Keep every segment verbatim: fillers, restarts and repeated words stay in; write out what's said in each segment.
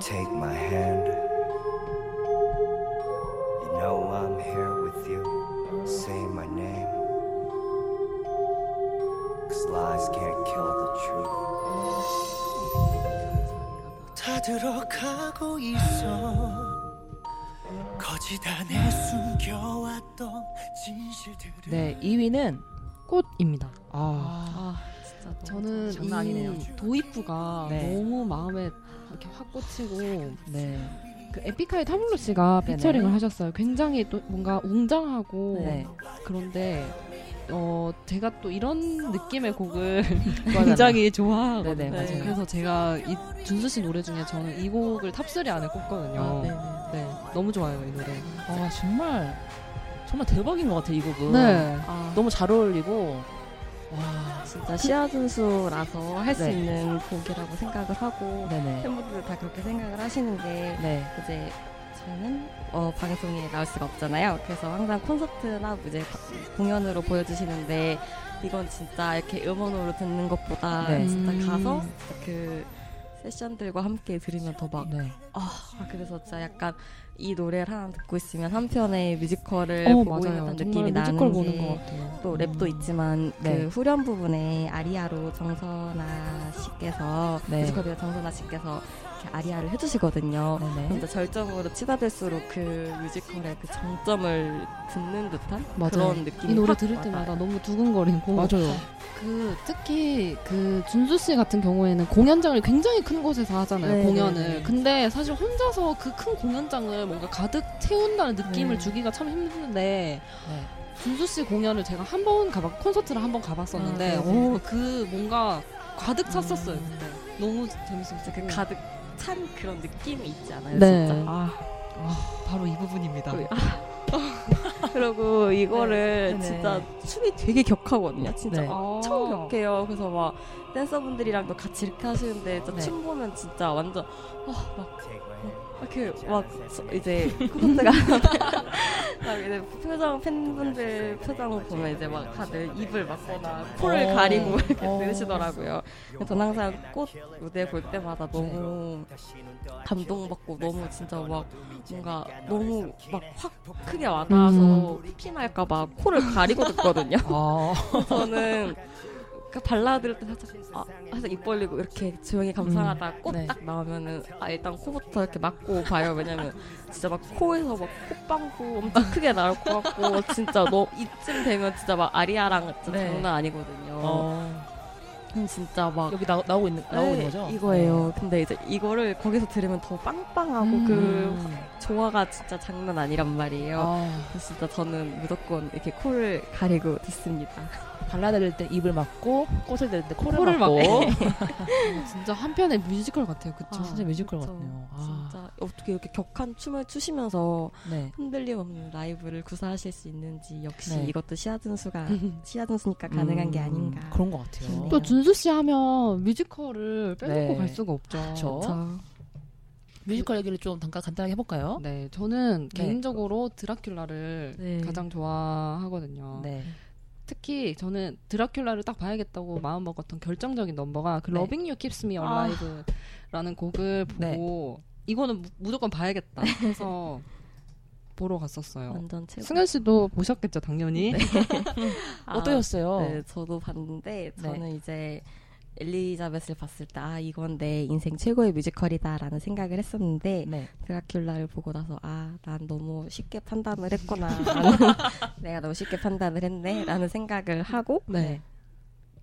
Take my hand. You know I'm here with you. Say my name. 'Cause lies can't kill the truth. 다 들어가고 있어. 거짓 안에 숨겨왔던 진실들을. 네, 이 위는 꽃입니다. 아, 아 진짜 저는 장난 아니네요. 이 도입부가 네. 너무 마음에 이렇게 확 꽂히고 네. 그 에픽하이 타블로 씨가 피처링을 네네. 하셨어요. 굉장히 또 뭔가 웅장하고 네. 그런데 어 제가 또 이런 느낌의 곡을 굉장히 좋아하거든요. 네네, 맞아요. 네. 그래서 제가 이 준수 씨 노래 중에 저는 이 곡을 탑 쓰리 안에 꼽거든요. 아, 네, 너무 좋아요 이 노래. 아 정말 정말 대박인 것 같아 이 곡은. 네. 아. 너무 잘 어울리고 와 진짜 시아 준수라서 할 수 네. 있는 곡이라고 생각을 하고 네네. 팬분들도 다 그렇게 생각을 하시는데 네. 이제. 저는 어, 방송에 나올 수가 없잖아요. 그래서 항상 콘서트나 이제 공연으로 보여주시는데 이건 진짜 이렇게 음원으로 듣는 것보다 네. 진짜 가서 진짜 그 세션들과 함께 들으면 더 막 네. 아, 그래서 진짜 약간 이 노래를 하나 듣고 있으면 한편의 뮤지컬을 어, 보고 맞아요. 있는 느낌이 나는지 또 랩도 음. 있지만 네. 그 후렴 부분에 아리아로 정선아 씨께서 네. 뮤지컬 정선아 씨께서 아리아를 해주시거든요. 근데 절정으로 치닫을수록 그 뮤지컬의 그 정점을 듣는 듯한 맞아요. 그런 느낌이 이 노래 들을 맞아요. 때마다 너무 두근거리고 맞아요. 그 특히 그 준수 씨 같은 경우에는 공연장을 굉장히 큰 곳에서 하잖아요. 네, 공연을. 네. 근데 사실 혼자서 그 큰 공연장을 뭔가 가득 채운다는 느낌을 네. 주기가 참 힘든데 네. 준수 씨 공연을 제가 한 번 가봤 콘서트를 한 번 가봤었는데 아, 네, 네. 오, 그 뭔가 가득 찼었어요. 음. 너무 재밌었어요. 그 가득 찬 그런 느낌이 있지 않아요? 네. 진짜. 아, 아, 바로 이 부분입니다. 아, 그리고 이거를 네. 진짜 네. 춤이 되게 격하거든요. 진짜 네. 엄청 격해요. 그래서 막 댄서분들이랑도 같이 이렇게 하시는데 진짜 네. 춤 보면 진짜 완전 어, 막 이렇게 막 이제 코코트가 막 이제 표정 팬분들 표정 보면 이제 막 다들 입을 막거나 코를 가리고 이렇게 들으시더라고요. 저는 항상 꽃 무대 볼 때마다 너무 감동받고 너무 진짜 막 뭔가 너무 막 확 크게 와닿아서 피 날까 봐 코를 가리고 듣거든요. 저는 그 발라드를 또 살짝, 아, 살짝 입 벌리고 이렇게 조용히 감상하다 음, 꽃 딱 네. 나오면은 아 일단 코부터 이렇게 막고 봐요. 왜냐면 진짜 막 코에서 막 콧방구 엄청 크게 나올 것 같고 진짜 너 이쯤 되면 진짜 막 아리아랑 진짜 네. 장난 아니거든요. 어. 진짜 막 여기 나, 나오고 있는 나오고 네, 거죠? 이거예요. 근데 이제 이거를 거기서 들으면 더 빵빵하고 음. 그 조화가 진짜 장난 아니란 말이에요. 아. 진짜 저는 무조건 이렇게 코를 가리고 듣습니다. 발라드를 때 입을 막고 꽃을 들 때 코를, 코를 막고 어, 진짜 한편의 뮤지컬 같아요. 그쵸? 아, 진짜 뮤지컬 그쵸. 같네요. 아. 진짜 어떻게 이렇게 격한 춤을 추시면서 네. 흔들림 없는 라이브를 구사하실 수 있는지 역시 네. 이것도 시아준수가 시아준수니까 가능한 음, 게 아닌가 그런 것 같아요. 싶네요. 또 준수 씨 하면 뮤지컬을 빼놓고 네. 갈 수가 없죠. 그쵸? 그쵸? 뮤지컬 얘기를 좀 잠깐 간단하게 해볼까요? 네, 저는 네. 개인적으로 드라큘라를 네. 가장 좋아하거든요. 네. 특히 저는 드라큘라를 딱 봐야겠다고 마음먹었던 결정적인 넘버가 그 네. Loving You Keeps Me Alive라는 아. 곡을 보고 네. 이거는 무, 무조건 봐야겠다 해서 보러 갔었어요. 완전 최고. 승현 씨도 보셨겠죠, 당연히. 네. 아, 어떠셨어요? 네, 저도 봤는데 저는 네. 이제 엘리자벳을 봤을 때 아 이건 내 인생 최고의 뮤지컬이다라는 생각을 했었는데 네. 드라큘라를 보고 나서 아 난 너무 쉽게 판단을 했구나 내가 너무 쉽게 판단을 했네 라는 생각을 하고 네.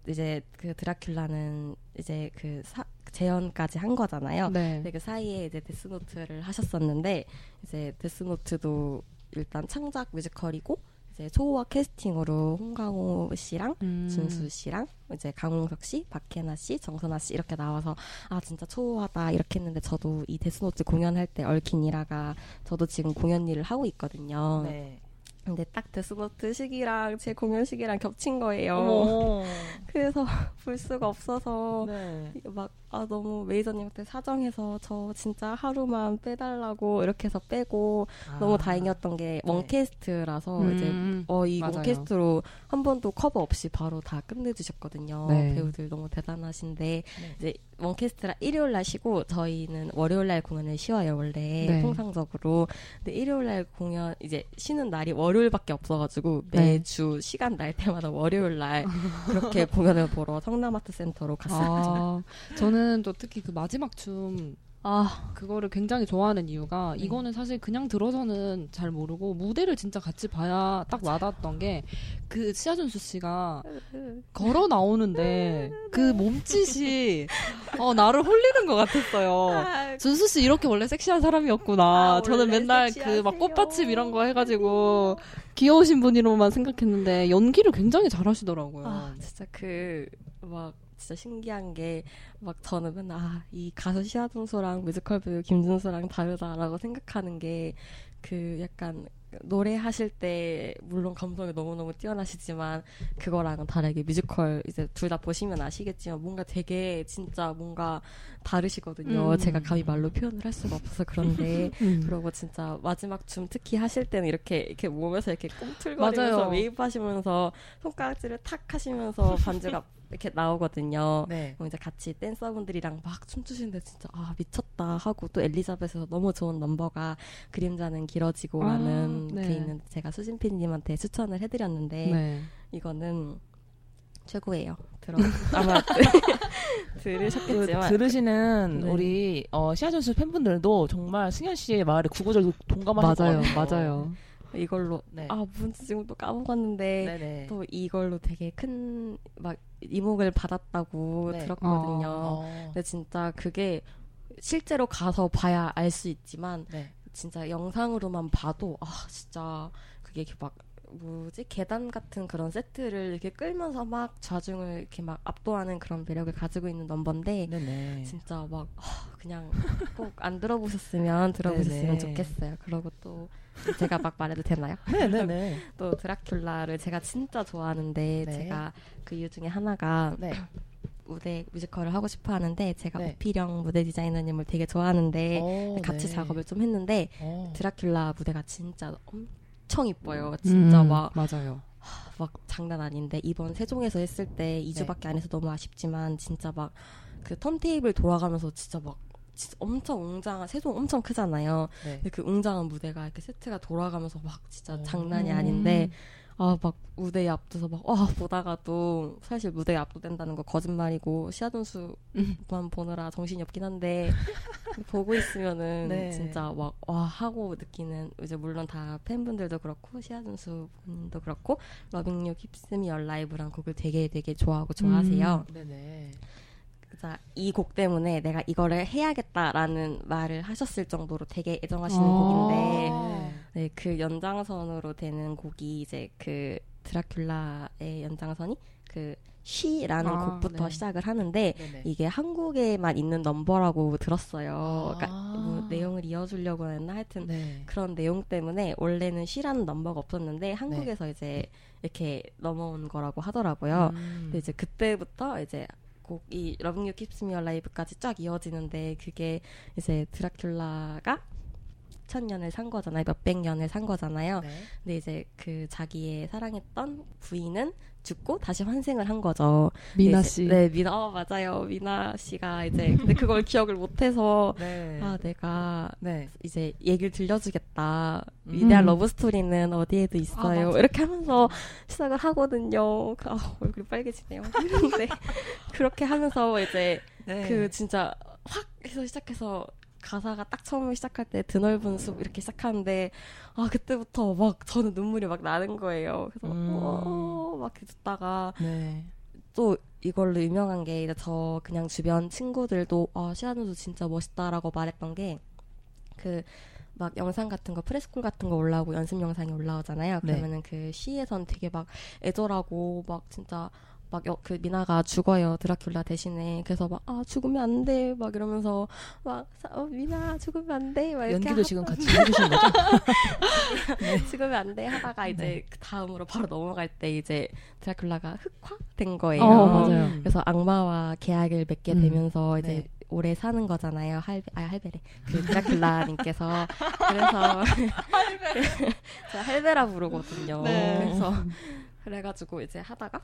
이제 그 드라큘라는 이제 그 사, 재현까지 한 거잖아요. 네. 근데 그 사이에 이제 데스노트를 하셨었는데 이제 데스노트도 일단 창작 뮤지컬이고 이제 초호화 캐스팅으로 홍강호 씨랑 음. 준수 씨랑 이제 강홍석 씨, 박혜나 씨, 정선아 씨 이렇게 나와서 아 진짜 초호화다 이렇게 했는데 저도 이 데스노트 공연할 때 얽힌 일화가 저도 지금 공연 일을 하고 있거든요. 네. 근데 딱 데스노트 시기랑 제 공연 시기랑 겹친 거예요. 링크에서 볼 수가 없어서 네. 막 아, 너무 매니저님한테 사정해서 저 진짜 하루만 빼달라고 이렇게 해서 빼고 아. 너무 다행이었던 게 원캐스트라서 네. 이제 음. 어, 이 맞아요. 원캐스트로 한 번도 커버 없이 바로 다 끝내주셨거든요. 네. 배우들 너무 대단하신데 네. 이제 원캐스트라 일요일날 쉬고 저희는 월요일날 공연을 쉬어요 원래 네. 통상적으로. 근데 일요일날 공연 이제 쉬는 날이 월요일밖에 없어가지고 매주 네. 시간 날 때마다 월요일날 그렇게 공연을 보러 성남아트센터로 갔었죠. 아, 저는 또 특히 그 마지막 춤 아, 그거를 굉장히 좋아하는 이유가 네. 이거는 사실 그냥 들어서는 잘 모르고 무대를 진짜 같이 봐야 딱 와닿았던 게 그 시아준수 씨가 걸어 나오는데 그 몸짓이 어, 나를 홀리는 것 같았어요. 아, 준수 씨 이렇게 원래 섹시한 사람이었구나. 아, 저는 맨날 그 막 꽃받침 이런 거 해가지고 귀여우신 분이로만 생각했는데 연기를 굉장히 잘하시더라고요. 아, 진짜 그 막. 진짜 신기한 게 막 저는 맨날 아, 이 가수 시아준수랑 뮤지컬 배우 김준수랑 다르다라고 생각하는 게 그 약간 노래하실 때 물론 감성이 너무너무 뛰어나시지만 그거랑은 다르게 뮤지컬 이제 둘 다 보시면 아시겠지만 뭔가 되게 진짜 뭔가 다르시거든요. 음. 제가 감히 말로 표현을 할 수가 없어서 그런데 음. 그러고 진짜 마지막 춤 특히 하실 때는 이렇게 이렇게 몸에서 이렇게 꿈틀거리면서 웨이브하시면서 손가락질을 탁 하시면서 반지가 이렇게 나오거든요. 네. 그럼 이제 같이 댄서분들이랑 막 춤추시는데 진짜 아 미쳤다 하고 또 엘리자벳에서 너무 좋은 넘버가 그림자는 길어지고라는 아, 네. 게 있는데 제가 수진 피디님한테 추천을 해드렸는데 네. 이거는 최고예요. 들어 아마 들으셨겠지만 들으시는 네. 우리 어, 시아준수 팬분들도 정말 승현 씨의 말에 구구절절 동감하실 거예요. 맞아요, 맞아요. 이걸로 네. 아 뭔지 지금 또 까먹었는데 네네. 또 이걸로 되게 큰 막 이목을 받았다고 네. 들었거든요. 어, 어. 근데 진짜 그게 실제로 가서 봐야 알 수 있지만 네. 진짜 영상으로만 봐도 아 진짜 그게 이렇게 막 뭐지 계단 같은 그런 세트를 이렇게 끌면서 막 좌중을 이렇게 막 압도하는 그런 매력을 가지고 있는 넘버인데 네네. 진짜 막 어, 그냥 꼭 안 들어보셨으면 들어보셨으면 네네. 좋겠어요. 그러고 또 제가 막 말해도 되나요? 네네네. 또 드라큘라를 제가 진짜 좋아하는데 네. 제가 그 이유 중에 하나가 네. 무대 뮤지컬을 하고 싶어 하는데 제가 네. 오피령 무대 디자이너님을 되게 좋아하는데 오, 같이 네. 작업을 좀 했는데 오. 드라큘라 무대가 진짜 엄청 이뻐요. 진짜 음, 막 맞아요. 하, 막 장난 아닌데 이번 세종에서 했을 때 이 주밖에 네. 안 해서 너무 아쉽지만 진짜 막 그 턴테이블 돌아가면서 진짜 막 진짜 엄청 웅장한 세종 엄청 크잖아요. 네. 근데 그 웅장한 무대가 이렇게 세트가 돌아가면서 막 진짜 오. 장난이 아닌데 아 막 무대에 압도서 막 와 보다가도 사실 무대에 압도된다는 거 거짓말이고 시아준수만 보느라 정신이 없긴 한데 보고 있으면은 네. 진짜 막 와 하고 느끼는 이제 물론 다 팬분들도 그렇고 시아준수 분도 그렇고 러빙 유 킵스 미 얼 라이브란 곡을 되게 되게 좋아하고 좋아하세요. 음, 네네. 자, 이 곡 때문에 내가 이거를 해야겠다라는 말을 하셨을 정도로 되게 애정하시는 곡인데 네, 그 연장선으로 되는 곡이 이제 그 드라큘라의 연장선이 그 쉬라는 아, 곡부터 네. 시작을 하는데 네네. 이게 한국에만 있는 넘버라고 들었어요. 아~ 그러니까 뭐 내용을 이어주려고 했나 하여튼 네. 그런 내용 때문에 원래는 쉬라는 넘버가 없었는데 한국에서 네. 이제 이렇게 넘어온 거라고 하더라고요. 음. 근데 이제 그때부터 이제 곡이 러빙 유 킵스 미 얼라이브까지 쫙 이어지는데 그게 이제 드라큘라가 천년을 산 거잖아요. 몇백 년을 산 거잖아요. 네. 근데 이제 그 자기의 사랑했던 부인은 죽고 다시 환생을 한 거죠. 미나 씨. 이제, 네, 미나. 어, 맞아요. 미나 씨가 이제 근데 그걸 기억을 못해서 네. 아 내가 네. 이제 얘기를 들려주겠다. 음. 위대한 러브 스토리는 어디에도 있어요. 아, 이렇게 하면서 시작을 하거든요. 아, 얼굴이 빨개지네요. 이런데 그렇게 하면서 이제 네. 그 진짜 확 해서 시작해서. 가사가 딱 처음 시작할 때 드넓은 숲 이렇게 시작하는데 아 그때부터 막 저는 눈물이 막 나는 거예요. 그래서 음. 막 듣다가 네. 또 이걸로 유명한 게 이제 저 그냥 주변 친구들도 아 시아준수 진짜 멋있다라고 말했던 게 그 막 영상 같은 거 프레스콜 같은 거 올라오고 연습 영상이 올라오잖아요. 그러면은 네. 그 시에선 되게 막 애절하고 막 진짜 막 그 미나가 죽어요, 드라큘라 대신에. 그래서 막 아 죽으면 안 돼 막 이러면서 막 어, 미나 죽으면 안 돼 막 이렇게 연기를 지금 같이 해주신 거죠? 네. 죽으면 안 돼 하다가 이제 네. 그 다음으로 바로 넘어갈 때 이제 드라큘라가 흑화된 거예요. 어, 맞아요. 그래서 악마와 계약을 맺게 음. 되면서 이제 네. 오래 사는 거잖아요. 할배, 아, 할배래. 그 드라큘라님께서. 그래서. 할배. 제가 할배라 부르거든요. 네. 그래서. 그래가지고 이제 하다가.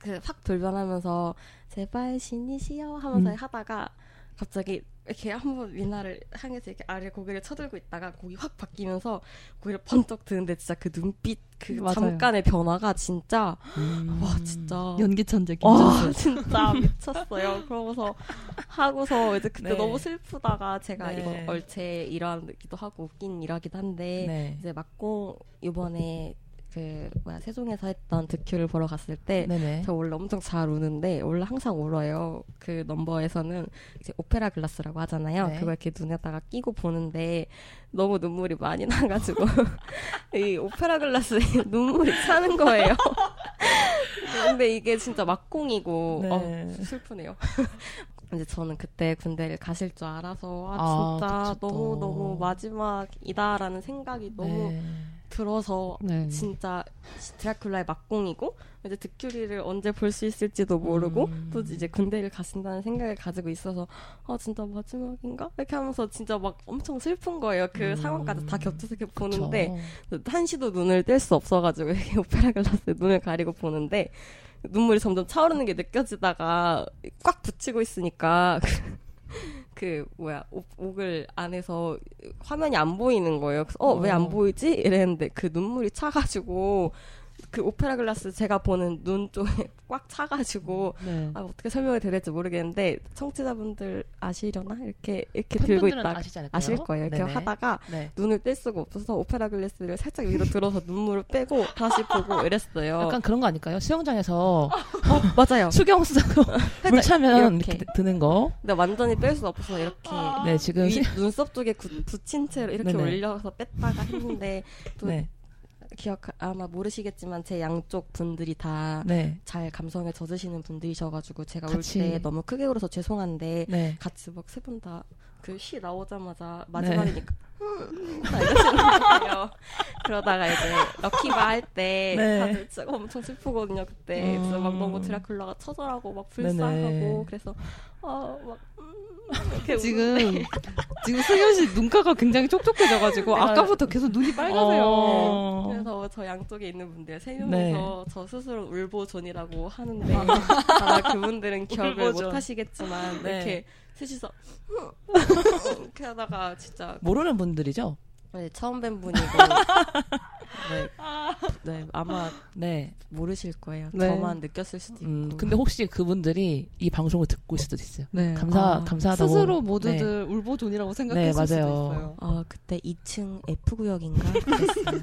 그 확 돌변하면서 제발 신이시여 하면서 음. 하다가 갑자기 이렇게 한번 미나를 향해서 이렇게 아래 고개를 쳐들고 있다가 고개 확 바뀌면서 고개를 번쩍 드는데 진짜 그 눈빛 그 맞아요. 잠깐의 변화가 진짜 음. 와 진짜 연기 천재 김정수 진짜 미쳤어요. 그러고서 하고서 이제 그때 네. 너무 슬프다가 제가 네. 이거 얼체 일화기도 하고 웃긴 일화기도 한데 네. 이제 막공 이번에 그 뭐야 세종에서 했던 드큐를 보러 갔을 때 저 원래 엄청 잘 우는데 원래 항상 울어요. 그 넘버에서는 이제 오페라 글라스라고 하잖아요. 네. 그걸 이렇게 눈에다가 끼고 보는데 너무 눈물이 많이 나가지고 이 오페라 글라스에 눈물이 차는 거예요. 근데 이게 진짜 막공이고 네. 어, 슬프네요. 이제 저는 그때 군대를 가실 줄 알아서 아 진짜 아, 너무 너무 마지막이다라는 생각이 너무 네. 들어서 네. 진짜 드라큘라의 막공이고 이제 드큐리를 언제 볼 수 있을지도 모르고 음. 또 이제 군대를 가신다는 생각을 가지고 있어서 아 진짜 마지막인가? 이렇게 하면서 진짜 막 엄청 슬픈 거예요. 그 음. 상황까지 다 겹쳐서 이렇게 보는데 그쵸. 한시도 눈을 뗄 수 없어가지고 이렇게 오페라 글라스에 눈을 가리고 보는데 눈물이 점점 차오르는 게 느껴지다가 꽉 붙이고 있으니까 그 뭐야 옥, 옥을 안에서 화면이 안 보이는 거예요. 그래서 어 왜 안 보이지? 이랬는데 그 눈물이 차가지고 그 오페라 글라스 제가 보는 눈 쪽에 꽉 차가지고 네. 아, 어떻게 설명을 드릴지 모르겠는데 청취자분들 아시려나? 이렇게 이렇게 들고 있다 아시지 않을까요? 아실 거예요. 이렇게 네네. 하다가 네. 눈을 뗄 수가 없어서 오페라 글라스를 살짝 위로 들어서 눈물을 빼고 다시 보고 이랬어요. 약간 그런 거 아닐까요? 수영장에서 어, 맞아요. 수경수로 물 차면 이렇게. 이렇게 드는 거. 근데 완전히 뺄 수 없어서 이렇게 아~ 네, 지금 위, 눈썹 쪽에 구, 붙인 채로 이렇게 네네. 올려서 뺐다가 했는데 또 네. 기억 아마 모르시겠지만 제 양쪽 분들이 다 잘 네. 감성에 젖으시는 분들이셔가지고 제가 울 때 너무 크게 울어서 죄송한데 네. 같이 막 세 분 다 그 시 나오자마자 마지막이니까 네. 다 이러시는 거예요. 그러다가 이제 럭키바 할 때 네. 다들 진짜 엄청 슬프거든요. 그때 음. 진짜 막 너무 드라큘라가 처절하고 막 불쌍하고 네네. 그래서 어 막 지금 웃네. 지금 승현 씨 눈가가 굉장히 촉촉해져가지고 네, 아까부터 계속 눈이 빨개져요. 어... 그래서 저 양쪽에 있는 분들 세 명에서 네. 저 스스로 울보존이라고 하는데 아마 그분들은 기억을 울보존. 못 하시겠지만 네. 이렇게 셋이서 이렇게 하다가 진짜 모르는 분들이죠? 네, 처음 뵌 분이고 네, 네 아마 네 모르실 거예요. 네. 저만 느꼈을 수도 있고. 음, 근데 혹시 그분들이 이 방송을 듣고 있을 수도 있어요. 네. 감사 아, 감사하다고 스스로 모두들 네. 울보존이라고 생각했을 네, 맞아요. 수도 있어요. 아 그때 이 층 F 구역인가 그랬어요.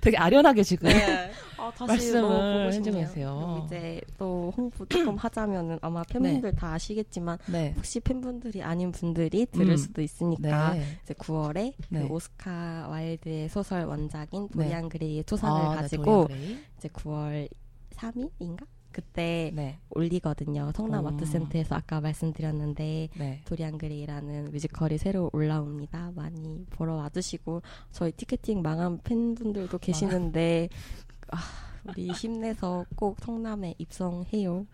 되게 아련하게 지금 네. 아, 다시 말씀을 해주고 계세요. 이제 또 홍보 조금 하자면은 아마 팬분들 네. 다 아시겠지만 네. 혹시 팬분들이 아닌 분들이 들을 음. 수도 있으니까 네. 이제 구월에 네. 그 오스카 와일드의 소설 원작인 도리안 그레이의 초상을 아, 가지고 네, 그레이. 이제 구월 삼일인가? 그때 네. 올리거든요. 성남 아트센터에서 아까 말씀드렸는데 네. 도리안 그레이라는 뮤지컬이 새로 올라옵니다. 많이 보러 와주시고 저희 티켓팅 망한 팬분들도 계시는데 아, 우리 힘내서 꼭 성남에 입성해요.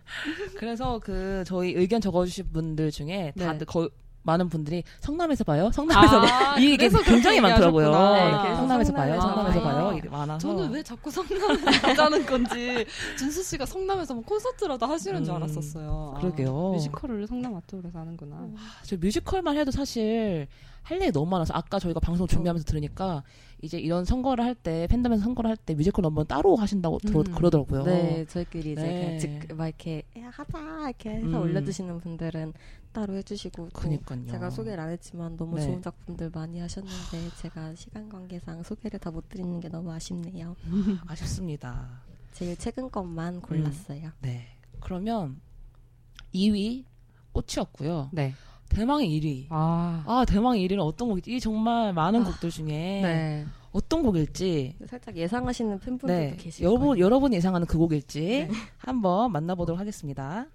그래서 그 저희 의견 적어주신 분들 중에 다들 네. 거, 많은 분들이 성남에서 봐요. 성남에서 아, 이 얘기 굉장히 많더라고요. 네, 성남에서, 성남에서 봐요. 성남에서 봐요. 이게 많아서. 저는 왜 자꾸 성남에 가자는 건지 진수 씨가 성남에서 뭐 콘서트라도 하시는 음, 줄 알았었어요. 그러게요. 아, 뮤지컬을 성남 아트홀에서 하는구나. 와, 저 뮤지컬만 해도 사실 할 얘기 너무 많아서 아까 저희가 방송 준비하면서 들으니까 이제 이런 선거를 할 때 팬덤에서 선거를 할 때 뮤지컬 넘버는 따로 하신다고 들어, 음. 그러더라고요. 네, 저희끼리 이제 네. 그냥 즉, 막 이렇게 하자 이렇게 해서 음. 올려주시는 분들은 따로 해주시고 그러니까요. 제가 소개를 안 했지만 너무 네. 좋은 작품들 많이 하셨는데 제가 시간 관계상 소개를 다 못 드리는 게 너무 아쉽네요. 아쉽습니다. 제일 최근 것만 골랐어요. 음. 네, 그러면 이 위 꽃이었고요. 네. 대망의 일 위. 아, 아 대망의 일 위는 어떤 곡이지? 이 정말 많은 아, 곡들 중에 네. 어떤 곡일지 살짝 예상하시는 팬분들도 네, 계실 여러, 거예요. 여러분이 예상하는 그 곡일지 네. 한번 만나보도록 하겠습니다.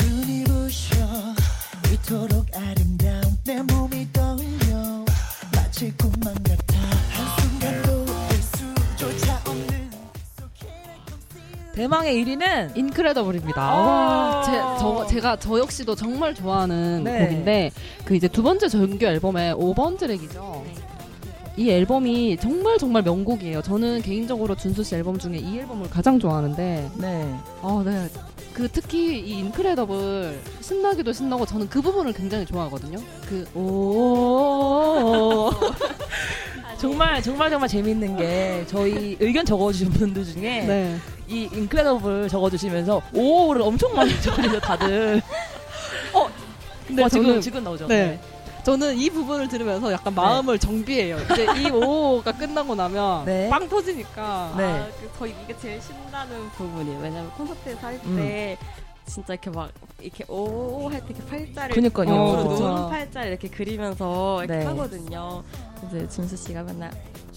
눈이 부셔 이토록 아름다운 내 몸이 떠올려 마치 꿈만 같아 한순간도 볼 수조차 없는 대망의 일 위는 인크레더블입니다. 아~ 제, 저, 제가 저 역시도 정말 좋아하는 네. 곡인데 그 이제 두 번째 정규 앨범의 오 번 트랙이죠. 네. 이 앨범이 정말 정말 명곡이에요. 저는 개인적으로 준수 씨 앨범 중에 이 앨범을 가장 좋아하는데 네. 어, 네. 그 특히 이 인크레더블 신나기도 신나고 저는 그 부분을 굉장히 좋아하거든요. 그 오 정말 정말 정말 재밌는 게 저희 의견 적어주신 분들 중에 네. 이 인크레더블 적어주시면서 오를 엄청 많이 적어주세요 다들. 어 근데 와, 지금 저는, 지금 나오죠. 네. 네. 저는 이 부분을 들으면서 약간 마음을 네. 정비해요. 이제 이 오오가 끝나고 나면 네. 빵 터지니까. 네. 아, 거의 이게 제일 신나는 부분이에요. 왜냐면 콘서트에서 할 때 음. 진짜 이렇게 막 이렇게 오오 할 때 이렇게 팔자를 그러니까요. 어, 노는 팔자를 이렇게 그리면서 이렇게 네. 하거든요. 이제 준수 씨가 맨날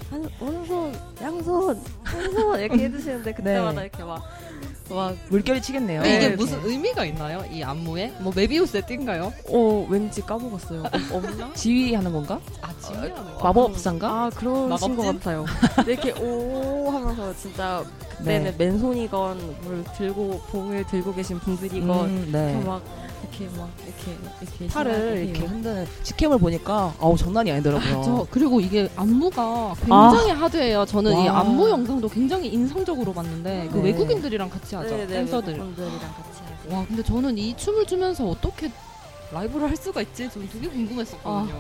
한, 오른손, 양손, 한손 이렇게 해주시는데 그때마다 네. 이렇게 막. 와 물결이 치겠네요. 이게 네, 무슨 네. 의미가 있나요? 이 안무에? 뭐 메비우스의 띠인가요? 어 왠지 까먹었어요. 어, 없나? 지휘하는 건가? 아 지휘하는 어, 건가? 마법사인가? 아 그러신 것 같아요. 이렇게 오 하면서 진짜 그때는 네. 맨손이건 뭘 들고 봉을 들고 계신 분들이건 음, 네. 막 이렇게 막 이렇게 이렇게 팔을 이렇게 흔드는 직캠을 보니까 아우 장난이 아니더라고요. 저 그리고 이게 안무가 굉장히 아. 하드해요. 저는 와. 이 안무 영상도 굉장히 인상적으로 봤는데 네. 그 외국인들이랑 같이 하죠. 네네, 댄서들. 외국인들이랑 같이 하죠. 와 근데 저는 이 춤을 추면서 어떻게 라이브를 할 수가 있지? 저는 되게 궁금했었거든요.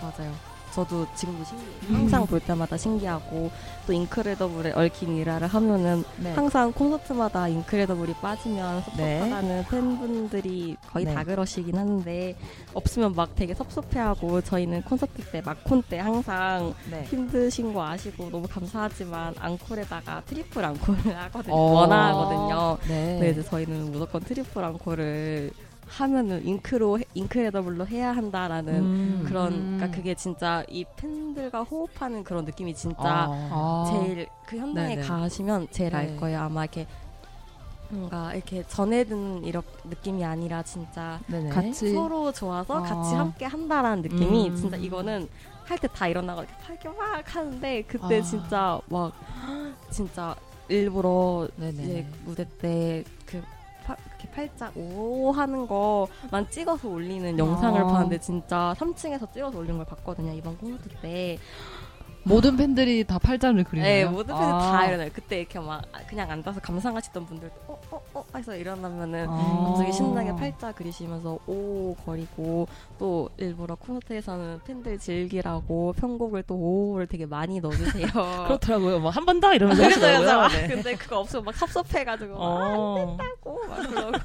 아, 맞아요. 저도 지금도 신기해요. 항상 음. 볼 때마다 신기하고 또 인크레더블에 얽힌 일화를 하면은 네. 항상 콘서트마다 인크레더블이 빠지면 섭섭하다는 네. 팬분들이 거의 네. 다 그러시긴 하는데 없으면 막 되게 섭섭해하고 저희는 콘서트 때 막콘 때 항상 네. 힘드신 거 아시고 너무 감사하지만 앙콜에다가 트리플 앙콜을 하거든요. 원하거든요. 네. 그래서 저희는 무조건 트리플 앙콜을 하면은 잉크로 잉크레더블로 해야 한다라는 음, 그런 음. 그러니까 그게 진짜 이 팬들과 호흡하는 그런 느낌이 진짜 아, 제일 그 현장에 네네. 가시면 제일 네. 알 거예요. 아마 이렇게 뭔가 이렇게 전해든 이런 느낌이 아니라 진짜 네네. 같이 서로 좋아서 아. 같이 함께 한다라는 느낌이 음. 진짜 이거는 할 때 다 일어나고 이렇게 팔게 막 하는데 그때 아. 진짜 막 진짜 일부러 네네. 이제 무대 때 그 이렇게 팔짝 오 하는 거만 찍어서 올리는 영상을 아. 봤는데 진짜 삼 층에서 찍어서 올린 걸 봤거든요. 이번 콘서트 때 모든 팬들이 다 팔짱을 그리나요? 네, 모든 팬들이 아. 다 일어나요. 그때 이렇게 막 그냥 앉아서 감상하시던 분들도 어, 어, 어 해서 일어나면은 아. 갑자기 신나게 팔짱 그리시면서 오 거리고 또 일부러 콘서트에서는 팬들 즐기라고 편곡을 또 오를 되게 많이 넣어주세요. 그렇더라고요. 막 한 번 더 이러면서 하시더라고요. 네. 근데 그거 없으면 막 섭섭해가지고 어. 아, 안 된다고 막 그러고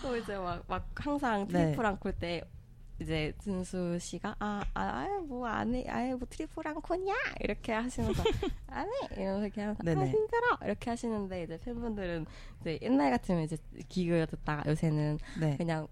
또 이제 막, 막 항상 트리플 앙콜 때 이제 준수 씨가 아, 아, 뭐 안 해, 아예 뭐 트리플 앙콜이야 이렇게 하시면서 안 해 이러면서 이렇게 하면서 네네. 아 힘들어 이렇게 하시는데 이제 팬분들은 이제 옛날 같으면 이제 기교를 듣다가 요새는 네. 그냥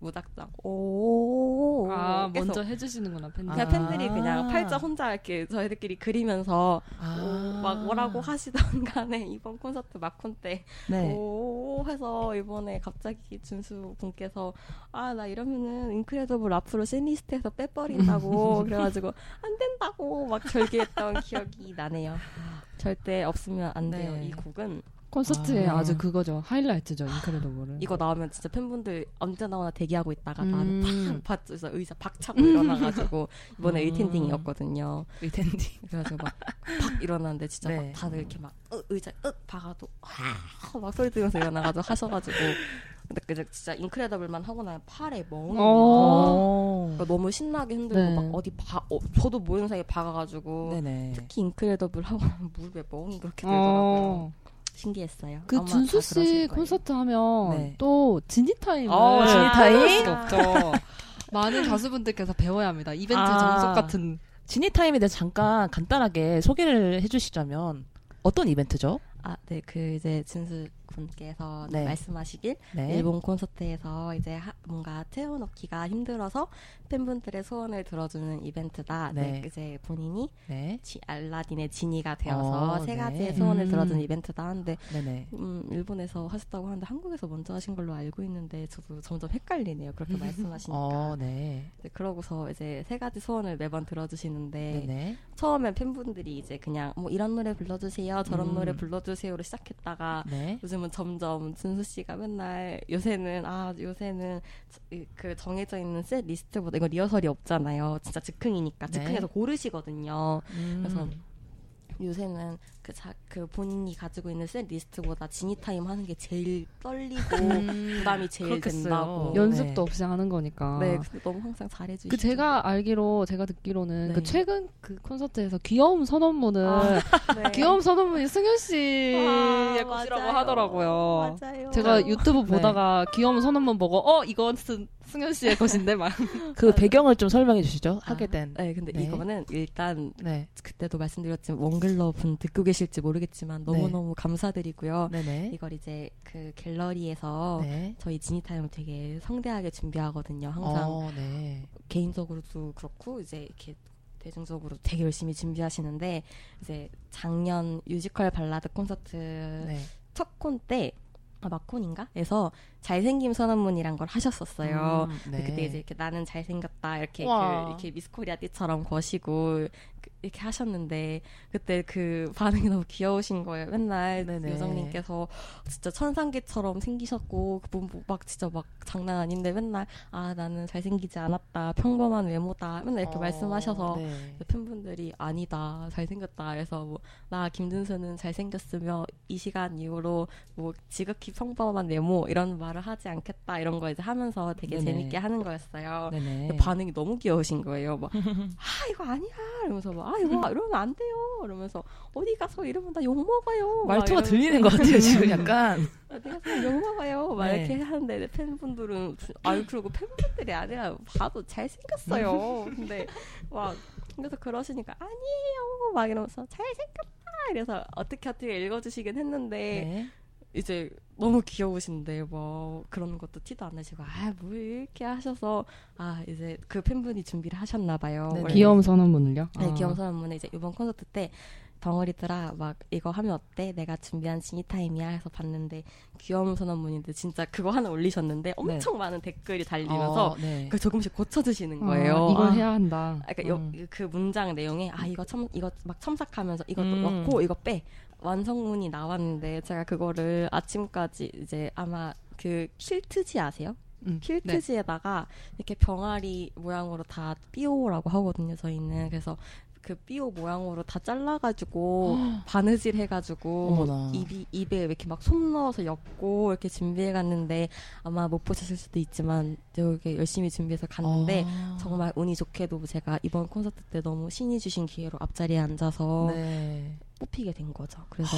무작정 오오오오 아 먼저 해주시는구나 팬들. 그냥 팬들이 그냥 팔자 혼자 이렇게 저희들끼리 그리면서 아~ 오, 막 뭐라고 하시던 간에 이번 콘서트 막콘 때 네. 오오오 해서 이번에 갑자기 준수 분께서 아 나 이러면은 인크레 뭐 앞으로 샌리스트에서 빼버린다고 그래가지고 안 된다고 막 절규했던 기억이 나네요. 절대 없으면 안 돼요. 네. 이 곡은 콘서트에 아, 아주 그거죠. 하이라이트죠. 인크레더블을 이거 나오면 진짜 팬분들 언제 나오나 대기하고 있다가 나는 음. 팍 봤죠. 의자 박차고 일어나가지고 이번에 의텐딩이었거든요. 음. 의텐딩 그래가지고 막 팍 일어나는데 진짜 네. 막 다들 이렇게 막 으, 의자 윽 박아도 막 소리 들으면서 일어나가지고 하셔가지고 근데 진짜 인크레더블만 하고 나면 팔에 멍 그러니까 너무 신나게 흔들고 네. 막 어디 바, 어, 저도 모르는 사이에 박아가지고 네네. 특히 인크레더블 하고 나면 무릎에 멍이 그렇게 들더라고요. 신기했어요. 그 준수 씨 콘서트 하면 네. 또 지니 타임을 아, 지니 타임? 할 수가 없죠. 많은 가수분들께서 배워야 합니다. 이벤트 아, 정석 같은 지니 타임에 대해서 잠깐 간단하게 소개를 해주시자면 어떤 이벤트죠? 아, 네, 그 이제 준수 군께서 네. 말씀하시길 네. 일본 콘서트에서 이제 하, 뭔가 채워넣기가 힘들어서 팬분들의 소원을 들어주는 이벤트다. 네. 네. 이제 본인이 네. 지, 알라딘의 지니가 되어서 어, 세 가지의 네. 소원을 음. 들어주는 이벤트다 하는데 음, 일본에서 하셨다고 하는데 한국에서 먼저 하신 걸로 알고 있는데 저도 점점 헷갈리네요. 그렇게 말씀하시니까. 어, 네. 이제 그러고서 이제 세 가지 소원을 매번 들어주시는데 네네. 처음엔 팬분들이 이제 그냥 뭐 이런 노래 불러주세요, 저런 음. 노래 불러주세요로 시작했다가 네. 요즘은 점점 준수 씨가 맨날 요새는 아 요새는 그 정해져 있는 셋 리스트보다 이거 리허설이 없잖아요. 진짜 즉흥이니까 네. 즉흥에서 고르시거든요. 음. 그래서 요새는 그, 자, 그 본인이 가지고 있는 셋 리스트보다 지니 타임 하는 게 제일 떨리고 부담이 제일 그렇겠어요. 된다고. 연습도 네. 없이 하는 거니까. 네, 너무 항상 잘해주시죠. 그 제가 알기로 제가 듣기로는 네. 그 최근 그 콘서트에서 귀여움 선언문을 아, 네. 귀여움 선언문이 승윤 씨의 것이라고 하더라고요. 맞아요. 제가 유튜브 보다가 네. 귀여움 선언문 보고 어 이건 쓴. 승현 씨의 것인데 막 그 배경을 좀 설명해 주시죠. 아, 하게 된. 네, 근데 네. 이거는 일단 네. 그때도 말씀드렸지만 원글러분 듣고 계실지 모르겠지만 너무너무 네. 감사드리고요. 네네. 이걸 이제 그 갤러리에서 네. 저희 지니타임을 되게 성대하게 준비하거든요. 항상 어, 네. 개인적으로도 그렇고 이제 이렇게 대중적으로 되게 열심히 준비하시는데 이제 작년 뮤지컬 발라드 콘서트 네. 첫 콘 때. 아, 마콘인가? 에서 잘생김 선언문이란 걸 하셨었어요. 음, 네. 그때 이제 이렇게 나는 잘생겼다 이렇게 그, 이렇게 미스코리아띠처럼 거시고 그, 이렇게 하셨는데 그때 그 반응이 너무 귀여우신 거예요. 맨날 네네. 요정님께서 진짜 천상계처럼 생기셨고 그분 막 진짜 막 장난 아닌데 맨날 아 나는 잘생기지 않았다 평범한 외모다 맨날 이렇게 어, 말씀하셔서 네. 팬분들이 아니다 잘생겼다 그래서 뭐 나 김준수는 잘생겼으며 이 시간 이후로 뭐 지극히 평범한 외모 이런 말을 하지 않겠다 이런 거 이제 하면서 되게 네네. 재밌게 하는 거였어요. 근데 반응이 너무 귀여우신 거예요. 막 아 이거 아니야 이러면서 막 아 이거 이러면 안 돼요 이러면서 어디 가서 이러면 나 욕 먹어요. 말투가 들리는 것 같아요 지금 약간. 내가 지금 욕 먹어요 막 네. 이렇게 하는데 팬분들은 아유 그리고 팬분들이 아니라 봐도 잘생겼어요. 근데 막 그래서 그러시니까 아니에요 막 이러면서 잘생겼다 이래서 어떻게 어떻게 읽어주시긴 했는데 네. 이제 너무 귀여우신데 뭐 그런 것도 티도 안 내시고 아 뭐 이렇게 하셔서 아 이제 그 팬분이 준비를 하셨나 봐요. 네, 귀여움 선언문을요? 네, 아. 귀여움 선언문에 이제 이번 콘서트 때 덩어리들아 막 이거 하면 어때? 내가 준비한 지니 타임이야 해서 봤는데 귀여움 선언문인데 진짜 그거 하나 올리셨는데 엄청 네. 많은 댓글이 달리면서 어, 네. 그걸 조금씩 고쳐주시는 거예요. 어, 이걸 아, 해야 한다. 그러니까 음. 여, 그 문장 내용에 아 이거 첨 이거 막 첨삭하면서 이것도 음. 넣고 이거 빼. 완성문이 나왔는데 제가 그거를 아침까지 이제 아마 그 킬트지 아세요? 음, 킬트지에다가 네. 이렇게 병아리 모양으로 다 삐오라고 하거든요. 저희는 그래서 그 삐오 모양으로 다 잘라가지고 바느질 해가지고 입이, 입에 이렇게 막 손 넣어서 엮고 이렇게 준비해갔는데 아마 못 보셨을 수도 있지만 되게 열심히 준비해서 갔는데 아. 정말 운이 좋게도 제가 이번 콘서트 때 너무 신이 주신 기회로 앞자리에 앉아서 네. 뽑히게 된 거죠. 그래서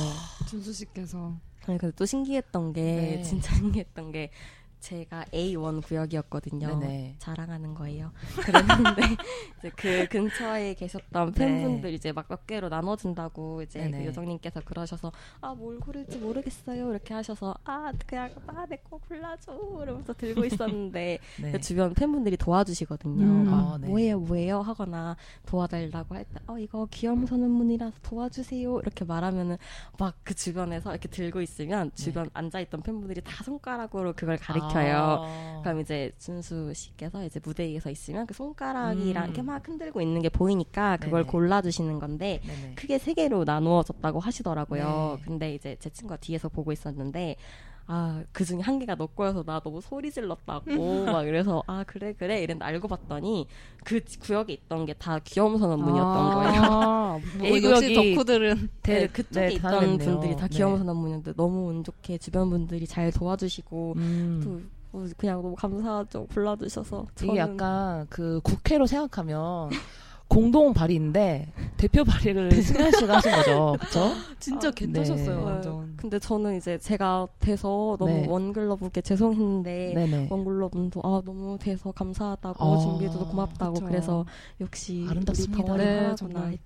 준수 씨께서 아니 근데 또 신기했던 게 네. 진짜 신기했던 게 제가 에이 원 구역이었거든요. 네네. 자랑하는 거예요. 그랬는데 이제 그 근처에 계셨던 팬분들 네. 이제 막 몇 개로 나눠준다고 이제 그 요정님께서 그러셔서 아 뭘 고를지 모르겠어요 이렇게 하셔서 아 그냥 나 내 거 골라줘 이러면서 들고 있었는데 네. 주변 팬분들이 도와주시거든요. 음. 막 아, 네. 뭐예요 뭐예요 하거나 도와달라고 할 때 어 이거 귀염 선언문이라서 도와주세요 이렇게 말하면은 막 그 주변에서 이렇게 들고 있으면 주변 네. 앉아있던 팬분들이 다 손가락으로 그걸 가리켜. 아. 아~ 그럼 이제 준수 씨께서 이제 무대 위에서 있으면 그 손가락이랑 음. 이렇게 막 흔들고 있는 게 보이니까 그걸 네네. 골라주시는 건데 네네. 크게 세 개로 나누어졌다고 하시더라고요. 네. 근데 이제 제 친구가 뒤에서 보고 있었는데 아, 그 중에 한 개가 너 거여서 나 너무 소리 질렀다고 막 이래서 아 그래 그래 이랬는데 알고 봤더니 그 구역에 있던 게 다 귀여움 선언문이었던 아~ 거예요. 아, 뭐 역시 덕후들은 대, 네, 그쪽에 네, 있던 다르겠네요. 분들이 다 귀여움 네. 선언문이었는데 너무 운 좋게 주변 분들이 잘 도와주시고 음. 또 그냥 너무 감사하죠. 골라주셔서. 이게 약간 그 국회로 생각하면 공동 발의인데 대표 발의를 승현 씨가 하신 거죠, 그렇죠? 진짜 괜찮으셨어요. 아, 네. 완전. 근데 저는 이제 제가 돼서 너무 네. 원글러분께 죄송했는데 네네. 원글러분도 아 너무 돼서 감사하다고 아, 준비해줘서 고맙다고 그쵸. 그래서 역시 아름답습니다. 덩어리 정말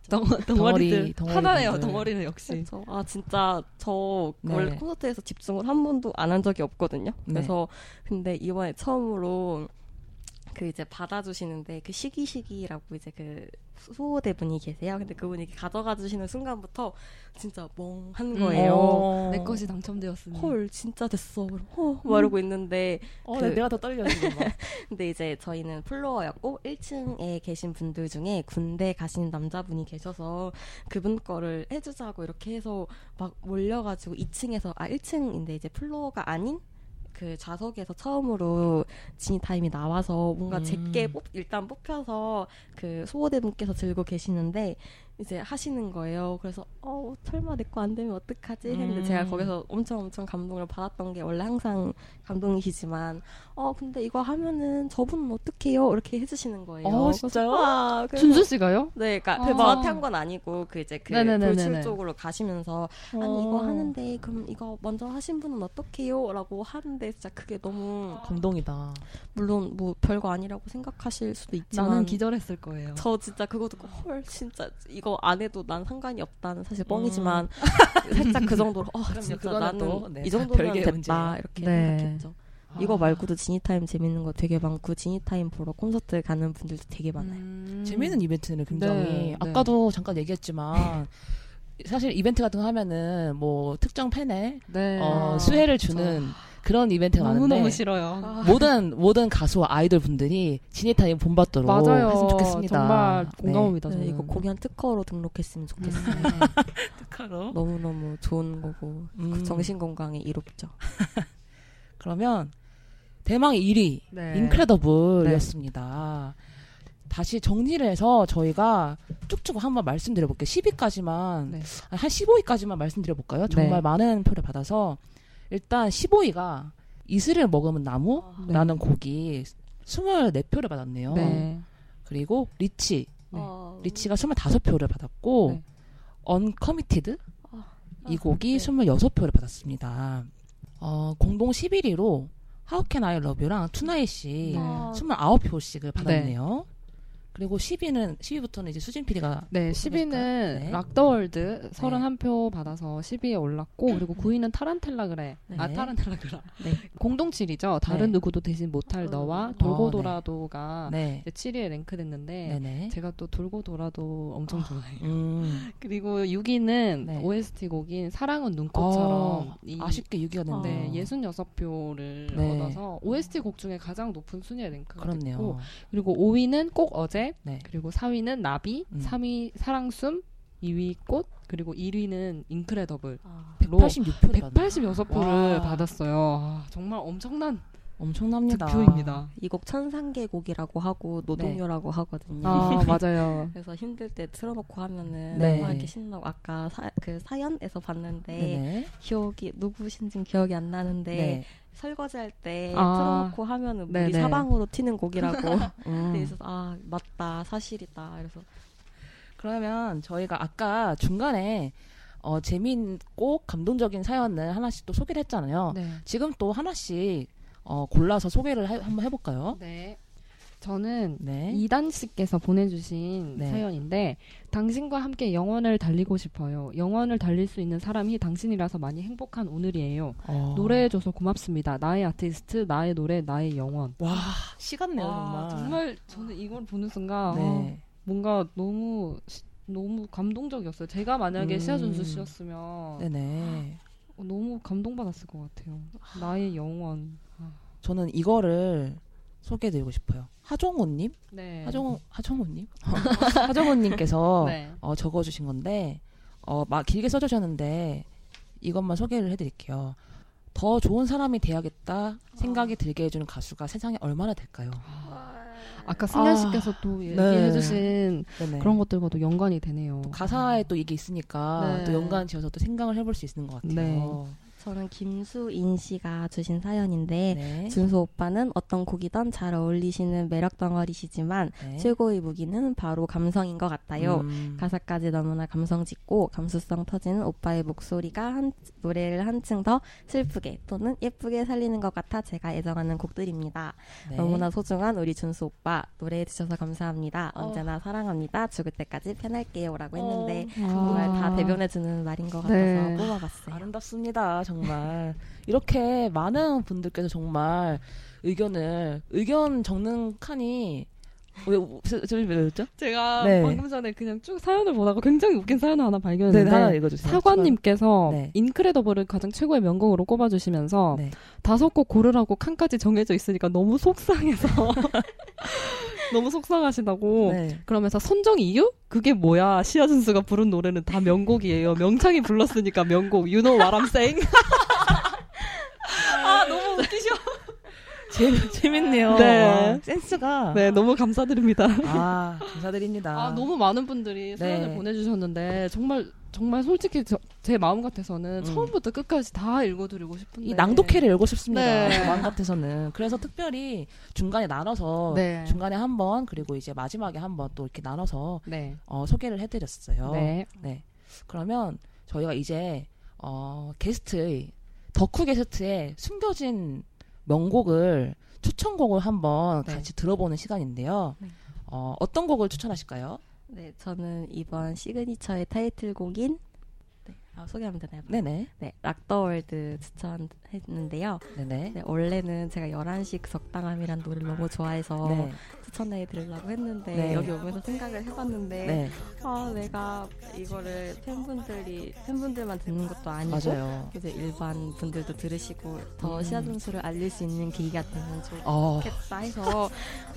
덩어리들 하나예요. 덩어리는 역시. 그쵸. 아 진짜 저 네. 원래 콘서트에서 집중을 한 번도 안 한 적이 없거든요. 그래서 네. 근데 이번에 처음으로. 그 이제 받아주시는데 그 시기시기라고 이제 그 수호대분이 계세요. 근데 그분이 가져가주시는 순간부터 진짜 멍한 거예요. 어. 내 것이 당첨되었으니 헐 진짜 됐어. 어, 음. 말하고 있는데 어, 그, 내가 더 떨려 지금. 근데 이제 저희는 플로어였고 일 층에 계신 분들 중에 군대 가신 남자분이 계셔서 그분 거를 해주자고 이렇게 해서 막 몰려가지고 이 층에서 아 일 층인데 이제 플로어가 아닌 그 좌석에서 처음으로 지니 타임이 나와서 뭔가 음. 제게 뽑, 일단 뽑혀서 그 소호대분께서 들고 계시는데 이제 하시는 거예요. 그래서 어 설마 내 거 안 되면 어떡하지 했는데 음. 제가 거기서 엄청 엄청 감동을 받았던 게 원래 항상 감동이시지만 어 근데 이거 하면은 저분은 어떡해요 이렇게 해주시는 거예요. 어 진짜요? 와, 준수 씨가요? 네, 그러니까 아. 저한테 한 건 아니고 그 이제 그 돌출 쪽으로 가시면서 어. 아니 이거 하는데 그럼 이거 먼저 하신 분은 어떡해요라고 하는데 진짜 그게 너무 아. 감동이다. 물론 뭐 별거 아니라고 생각하실 수도 있지만 나는 기절했을 거예요. 저 진짜 그거 듣고 헐 진짜 이거 안 해도 난 상관이 없다는 사실 뻥이지만 음. 살짝 그 정도로 어, 진짜 나는 또, 네. 이 정도면 됐다 문제야. 이렇게 네. 생각했죠. 아. 이거 말고도 지니타임 재밌는 거 되게 많고 지니타임 보러 콘서트 가는 분들도 되게 많아요. 음. 재밌는 이벤트는 굉장히 네. 아까도 네. 잠깐 얘기했지만 사실 이벤트 같은 거 하면은 뭐 특정 팬에 네. 어, 수혜를 주는 저... 그런 이벤트가 많은데 너무너무 싫어요. 모든 모든 가수와 아이돌 분들이 지니타임 본받도록 맞아요. 했으면 좋겠습니다. 정말 공감합니다. 네. 네, 이거 공연 특허로 등록했으면 좋겠어요. 특허로? 너무너무 좋은 거고 음. 그 정신건강에 이롭죠. 그러면 대망의 일 위 네. 인크레더블이었습니다. 네. 다시 정리를 해서 저희가 쭉쭉 한번 말씀드려볼게요. 십 위까지만 네. 한 십오 위까지만 말씀드려볼까요? 정말 네. 많은 표를 받아서 일단 십오 위가 이슬을 먹으면 나무라는 네. 곡이 이십사 표를 받았네요. 네. 그리고 리치, 네. 리치가 이십오 표를 받았고 네. 언커미티드 이 곡이 네. 이십육 표를 받았습니다. 어, 공동 십일 위로 How Can I Love You랑 투나잇이 네. 이십구 표씩을 받았네요. 네. 그리고 십 위는 십 위부터는 이제 수진 피디가 네, 십 위는 네. 락더월드 삼십일 표 네. 받아서 십 위에 올랐고 그리고 구 위는 타란텔라 그래. 네. 아 타란텔라 그래. 네. 공동 칠 위죠. 다른 네. 누구도 대신 못할 너와 돌고 돌아도가 어, 네. 네. 칠 위에 랭크됐는데 네네. 제가 또 돌고 돌아도 엄청 아, 좋아해요. 음. 그리고 육 위는 네. 오에스티 곡인 사랑은 눈꽃처럼 아, 이, 아쉽게 육 위가 됐네요. 네, 육십육 표를 네. 얻어서 오에스티 곡 중에 가장 높은 순위에 랭크가 그렇네요. 됐고 그리고 오 위는 꼭 어제 네. 그리고 사 위는 나비, 음. 삼 위 사랑숨, 이 위 꽃, 그리고 일 위는 인크레더블 아, 백팔십육 표를 백팔십육 표를 받았어요. 아, 정말 엄청난 엄청납니다. 득표입니다. 이 곡 천상계 곡이라고 하고 노동요라고 네. 하거든요. 아 맞아요. 그래서 힘들 때 틀어놓고 하면은 네. 정말 이렇게 신나고 아까 사, 그 사연에서 봤는데 네네. 기억이 누구신지 기억이 안 나는데 네. 설거지할 때 아. 틀어놓고 하면은 물이 네네. 사방으로 튀는 곡이라고 음. 돼 있어서 아 맞다 사실이다. 그래서 그러면 저희가 아까 중간에 어, 재미있고 감동적인 사연을 하나씩 또 소개를 했잖아요. 네. 지금 또 하나씩 어, 골라서 소개를 해, 한번 해볼까요? 네. 저는 네. 이단 씨께서 보내주신 네. 사연인데 당신과 함께 영원을 달리고 싶어요. 영원을 달릴 수 있는 사람이 당신이라서 많이 행복한 오늘이에요. 어. 노래해줘서 고맙습니다. 나의 아티스트, 나의 노래, 나의 영원. 와, 시간네요. 아, 정말. 정말 저는 이걸 보는 순간 네. 아, 뭔가 너무 시, 너무 감동적이었어요. 제가 만약에 음. 시아준수 씨였으면 네네. 아, 너무 감동받았을 것 같아요. 나의 영원. 저는 이거를 소개해드리고 싶어요. 하종호님? 네. 하종호, 하종호님? 하종호님께서 네. 어, 적어주신 건데, 어, 막 길게 써주셨는데, 이것만 소개를 해드릴게요. 더 좋은 사람이 돼야겠다 생각이 어. 들게 해주는 가수가 세상에 얼마나 될까요? 아까 승현 씨께서 아, 또 얘기해주신 네. 그런 것들과도 연관이 되네요. 또 가사에 또 이게 있으니까 네. 또 연관 지어서 또 생각을 해볼 수 있는 것 같아요. 네. 저는 김수인 씨가 주신 사연인데 네. 준수 오빠는 어떤 곡이든 잘 어울리시는 매력 덩어리시지만 네. 최고의 무기는 바로 감성인 것 같아요. 음. 가사까지 너무나 감성 짙고 감수성 터지는 오빠의 목소리가 한, 노래를 한층 더 슬프게 또는 예쁘게 살리는 것 같아 제가 애정하는 곡들입니다. 네. 너무나 소중한 우리 준수 오빠 노래해 주셔서 감사합니다. 어. 언제나 사랑합니다. 죽을 때까지 팬할게요 라고 했는데 어. 정말 아. 다 대변해주는 말인 것 같아서 네. 뽑아봤어요. 아름답습니다. 정말 이렇게 많은 분들께서 정말 의견을 의견 적는 칸이 왜, 왜, 왜, 왜였죠? 제가 네. 방금 전에 그냥 쭉 사연을 보다가 굉장히 웃긴 사연을 하나 발견했는데 네, 하나 읽어주세요. 사관님께서 네. 인크레더블을 가장 최고의 명곡으로 꼽아주시면서 네. 다섯 곡 고르라고 칸까지 정해져 있으니까 너무 속상해서 너무 속상하시다고 네. 그러면서 선정 이유? 그게 뭐야? 시아준수가 부른 노래는 다 명곡이에요. 명창이 불렀으니까 명곡. You know what I'm saying? 아 너무 웃기셔. 재밌, 재밌네요. 네. 와, 센스가. 네, 너무 감사드립니다. 아, 감사드립니다. 아, 너무 많은 분들이 사연을 네. 보내주셨는데, 정말, 정말 솔직히 저, 제 마음 같아서는 음. 처음부터 끝까지 다 읽어드리고 싶은데. 이 낭독회를 읽고 싶습니다. 네. 제 마음 같아서는. 그래서 특별히 중간에 나눠서, 네. 중간에 한 번, 그리고 이제 마지막에 한 번 또 이렇게 나눠서 네. 어, 소개를 해드렸어요. 네. 네. 그러면 저희가 이제, 어, 게스트의, 덕후 게스트의 숨겨진 명곡을 추천곡을 한번 네. 같이 들어보는 시간인데요. 네. 어, 어떤 곡을 추천하실까요? 네, 저는 이번 시그니처의 타이틀곡인 네, 아, 소개하면 되나요? 네네. 네, 락더월드 추천했는데요. 네네. 네, 원래는 제가 열한 식 적당함이란 노래를 너무 좋아해서 네. 추천해 드리려고 했는데 네. 여기 오면서 생각을 해봤는데 네. 아, 내가 이거를 팬분들이 팬분들만 듣는 것도 아니고 맞아요. 이제 일반 분들도 들으시고 더 음. 시아준수를 알릴 수 있는 계기가 되면 좋겠다 해서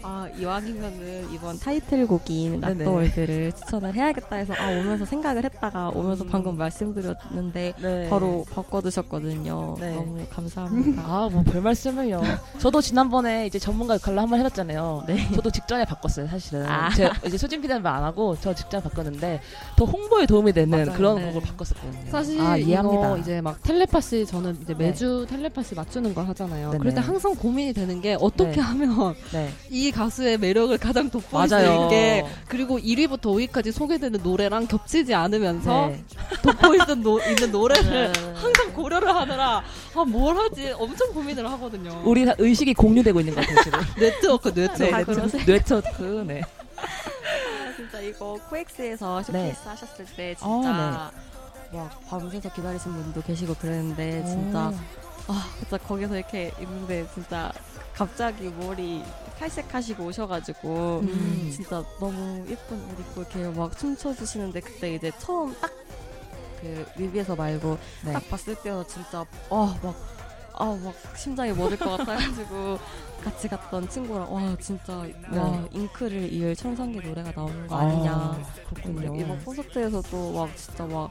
아, 이왕이면은 이번 타이틀곡인 락더월드를 추천을 해야겠다 해서 아, 오면서 생각을 했다가 오면서 음. 방금 말씀드렸는데 네. 바로 바꿔주셨거든요. 네. 너무 감사합니다. 아, 뭐 별 말씀을요. 저도 지난번에 이제 전문가 역할로 한번 해봤잖아요. 네. 저도 직전에 바꿨어요, 사실은. 아. 제가 이제 소진 피디는 말 안 하고 저 직전에 바꿨는데 더 홍보에 도움이 되는 맞아요, 그런 네. 곡을 바꿨었거든요. 사실 아, 이해합니다. 이제 막 텔레파시 저는 이제 매주 네. 텔레파시 맞추는 걸 하잖아요. 네네. 그럴 때 항상 고민이 되는 게 어떻게 네. 하면 네. 이 가수의 매력을 가장 돋보일 맞아요. 수 있게 그리고 일 위부터 오 위까지 소개되는 노래랑 겹치지 않으면서 네. 돋보일 수 있는 노래를 네. 항상 고려를 하느라 아, 뭘 하지 엄청 고민을 하거든요. 우리 다 의식이 공유되고 있는 것 같아요, 지금. 네트워크, 네트워크. 뇌터크, 네. 아, 진짜 이거 코엑스에서 쇼케이스 네. 하셨을 때 진짜 어, 네. 막 밤새서 기다리신 분도 계시고 그랬는데 진짜 아, 진짜 거기서 이렇게 있는데 진짜 갑자기 머리 탈색하시고 오셔가지고 음. 진짜 너무 예쁜 옷 입고 이렇게 막 춤춰주시는데 그때 이제 처음 딱 그 뮤비에서 말고 네. 딱 봤을 때는 진짜 아, 막 아, 막 심장이 멎을 것 같아가지고 같이 갔던 친구랑 와 진짜 네. 와 잉크를 이을 천상계 노래가 나오는 거 아니냐 아, 그렇군요. 이번 콘서트에서도 막 진짜 막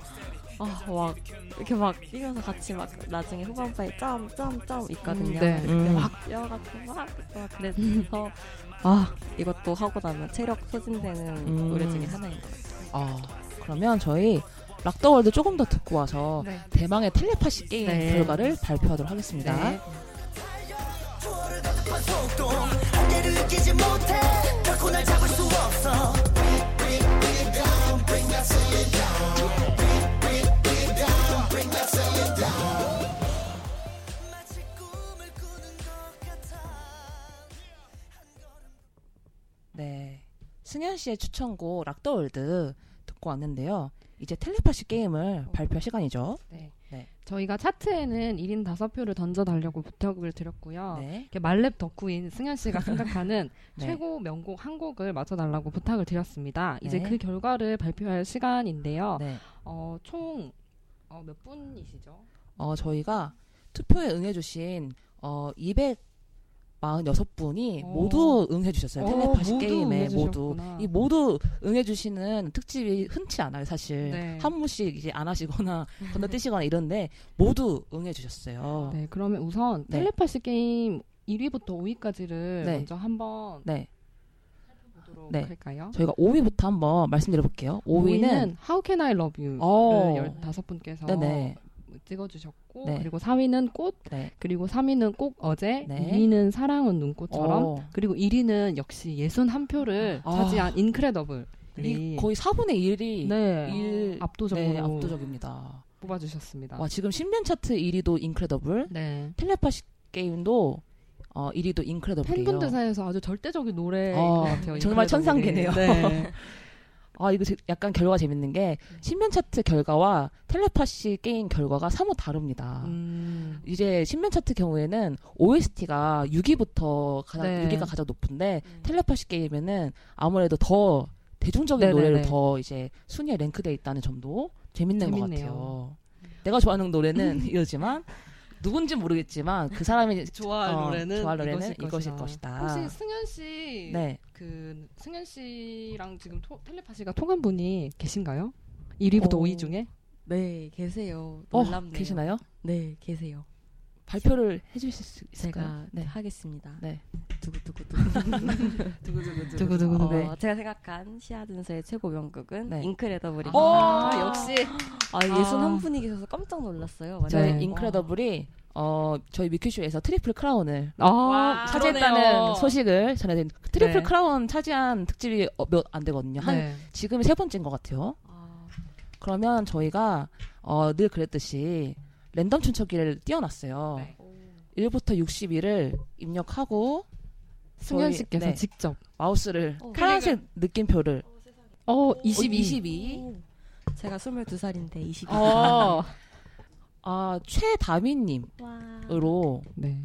아, 막 이렇게 막 뛰면서 같이 막 나중에 후반부에 짬짬짬 있거든요. 네. 이렇게 음. 막 뛰어가지고 막 그래서 아 이것도 하고 나면 체력 소진되는 음. 노래 중에 하나인 것 같아요. 아 그러면 저희 락더월드 조금 더 듣고 와서 네. 대망의 텔레파시 게임 네. 결과를 발표하도록 하겠습니다. 네. 네, 승현 씨의 추천곡 락더월드 듣고 왔는데요. 이제 텔레파시 게임을 발표 시간이죠. 네. 네. 저희가 차트에는 일 인 다섯 표를 던져달라고 부탁을 드렸고요. 네. 이렇게 말렙 덕후인 승현 씨가 생각하는 네. 최고 명곡 한 곡을 맞춰달라고 부탁을 드렸습니다. 이제 네. 그 결과를 발표할 시간인데요. 네. 어, 총 몇 어, 분이시죠? 어, 저희가 투표에 응해주신 어, 이백사십육 분이 오. 모두 응해주셨어요. 오, 텔레파시 모두 게임에 응해주셨구나. 모두 이 모두 응해주시는 특집이 흔치 않아요, 사실. 네. 한 분씩 이제 안 하시거나 건너뛰시거나 이런데 모두 응해주셨어요. 네, 그러면 우선 네. 텔레파시 게임 일 위부터 오 위까지를 네. 먼저 한번 네. 살펴보도록 네. 할까요? 저희가 오 위부터 한번 말씀드려볼게요. 오 위는, 오 위는 How Can I Love You를 열다섯 분께서 찍어주셨고 네. 그리고 사 위는 꽃 네. 그리고 삼 위는 꼭 어제 네. 이 위는 사랑은 눈꽃처럼 오. 그리고 일 위는 역시 예순 한 표를 아. 차지한 인크레더블 이 거의 사분의 일이 네. 일... 압도적으로 네, 압도적입니다. 뽑아주셨습니다. 와, 지금 신변차트 일 위도 인크레더블 네. 텔레파시 게임도 어, 일 위도 인크레더블이에요. 팬분들 사이에서 아주 절대적인 노래 아, 정말 천상계네요. 네. 아, 이거 약간 결과가 재밌는 게 신변차트 결과와 텔레파시 게임 결과가 사뭇 다릅니다. 음. 이제 신변차트 경우에는 오에스티가 육 위부터 가장 네. 육 위가 가장 높은데 음. 텔레파시 게임에는 아무래도 더 대중적인 네네네. 노래를 더 이제 순위에 랭크되어 있다는 점도 재밌는 재밌네요. 것 같아요. 내가 좋아하는 노래는 이러지만 누군지 모르겠지만 그 사람이 좋아할 어, 노래는, 좋아할 노래는 이것일, 이것일 것이다. 것이다. 혹시 승현 씨, 네. 그 승현 씨랑 지금 토, 텔레파시가 통한 분이 계신가요? 일 위부터 어, 오 위 중에? 네, 계세요. 놀랍네요. 어, 계시나요? 네, 계세요. 발표를 해주실 수 있을까요? 제가 네. 하겠습니다. 네. 두구두구두구. 두구두구두구. 두구두구. 어, 네. 제가 생각한 시아든서의 최고 명곡은 네. 인크레더블입니다. 오, 아, 역시. 아, 예순 한 분이 계셔서 깜짝 놀랐어요. 저희 네. 인크레더블이 어, 저희 미큐쇼에서 트리플 크라운을 아, 와, 차지했다는 그러네요. 소식을 전해드린 트리플 네. 크라운 차지한 특집이 몇 안 되거든요. 한 네. 지금 세 번째인 것 같아요. 아. 그러면 저희가 어, 늘 그랬듯이 랜덤 춘척기를 띄워놨어요. 네. 일부터 육십 위를 입력하고 승현 씨께서 네. 직접 마우스를 오, 파란색 느낌표를 어, 이십이. 이십이. 오. 제가 스물두 살인데 이십이. 어. 아, 최다미님으로 네.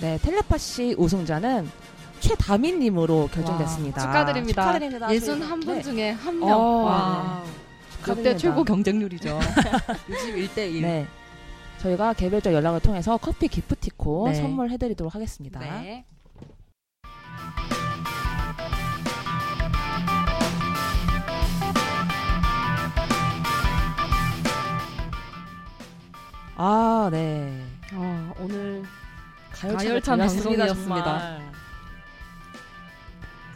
네, 텔레파시 우승자는 최다미님으로 결정됐습니다. 와, 축하드립니다. 축하드립니다. 예순 한 분 네. 중에 한 명. 어, 그때 최고 경쟁률이죠. 육십일 대 일. 네. 저희가 개별적 연락을 통해서 커피 기프티콘 네. 선물해드리도록 하겠습니다. 네. 아, 네. 아, 오늘 가열찬 방송이었습니다.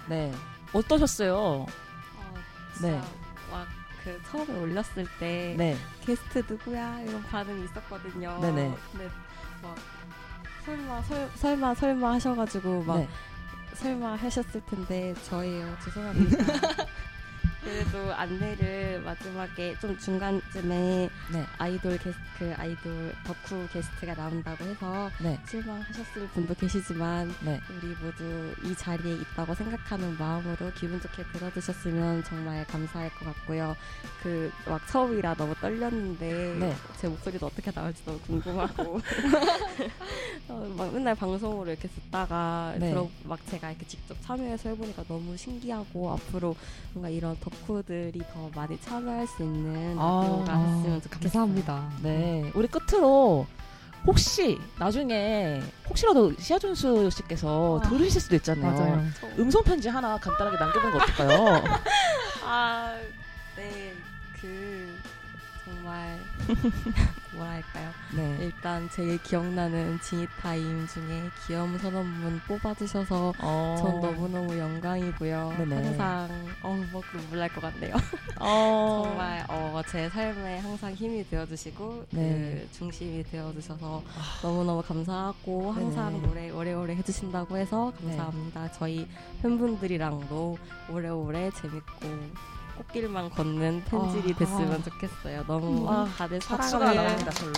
네. 어떠셨어요? 어, 진짜 네. 막 그 처음에 올렸을 때 네. 게스트 누구야? 이런 반응이 있었거든요. 네네. 근데 막 설마 설, 설마 설마 하셔가지고 막 네. 설마 하셨을 텐데 저예요. 죄송합니다. 그래도 안내를 마지막에 좀 중간쯤에 네. 아이돌 게스트, 그 아이돌 덕후 게스트가 나온다고 해서 네. 실망하셨을 분도 계시지만 네. 우리 모두 이 자리에 있다고 생각하는 마음으로 기분 좋게 들어주셨으면 정말 감사할 것 같고요. 그 막 처음이라 너무 떨렸는데 네. 제 목소리도 어떻게 나올지 너무 궁금하고 어, 막 맨날 방송으로 이렇게 듣다가 네. 들어, 막 제가 이렇게 직접 참여해서 해보니까 너무 신기하고 앞으로 뭔가 이런 덕후들이 더 많이 참여할 수 있는 라디오가 아, 있으면 좋겠습니다. 감사합니다. 네, 우리 끝으로 혹시 나중에 혹시라도 시아준수 씨께서 아, 들으실 수도 있잖아요. 맞아요. 음성 편지 하나 간단하게 남겨보는 거 어떨까요? 아, 네, 그 정말 뭐랄까요? 네. 일단 제일 기억나는 지니타임 중에 귀염 선언문 뽑아주셔서 어... 전 너무너무 영광이고요. 네네. 항상 어, 뭐 눈물 날 것 같네요. 어... 정말 어, 제 삶에 항상 힘이 되어주시고 네. 그 중심이 되어주셔서 너무너무 감사하고 항상 노래 오래오래 해주신다고 해서 감사합니다. 네. 저희 팬분들이랑도 오래오래 재밌고 꽃길만 걷는 팬질이 아, 됐으면 아, 좋겠어요. 너무 아, 다들 사랑을 나옵니다. 별로.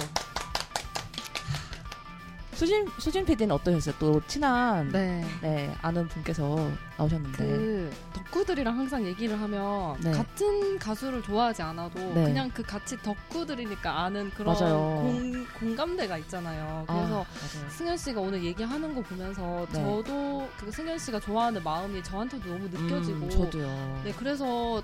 수진 수진 피디는 어떠셨어요? 또 친한 네. 네, 아는 분께서 나오셨는데 그 덕후들이랑 항상 얘기를 하면 네. 같은 가수를 좋아하지 않아도 네. 그냥 그 같이 덕후들이니까 아는 그런 공, 공감대가 있잖아요. 그래서 아, 승현 씨가 오늘 얘기하는 거 보면서 네. 저도 그 승현 씨가 좋아하는 마음이 저한테도 너무 느껴지고 음, 저도요. 네, 그래서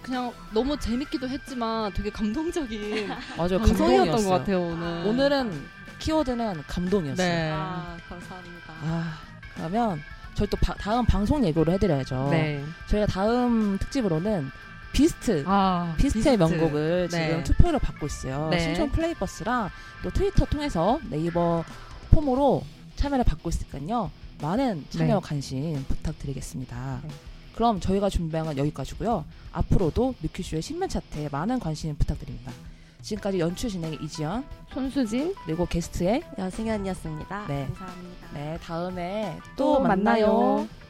그냥 너무 재밌기도 했지만 되게 감동적인 방송이었던 것 같아요. 오늘 오늘은 키워드는 감동이었어요. 네. 아, 감사합니다. 아, 그러면 저희 또 바, 다음 방송 예고를 해드려야죠. 네. 저희가 다음 특집으로는 비스트, 아, 비스트의 비스트. 명곡을 네. 지금 투표를 받고 있어요. 네. 신촌 플레이버스랑 또 트위터 통해서 네이버 폼으로 참여를 받고 있으니까요. 많은 참여 네. 관심 부탁드리겠습니다. 네. 그럼 저희가 준비한 건 여기까지고요. 앞으로도 뮤큐쇼의 신변차트에 많은 관심 부탁드립니다. 지금까지 연출 진행의 이지연, 손수진, 그리고 게스트의 여승현이었습니다. 네. 감사합니다. 네, 다음에 또, 또 만나요. 만나요.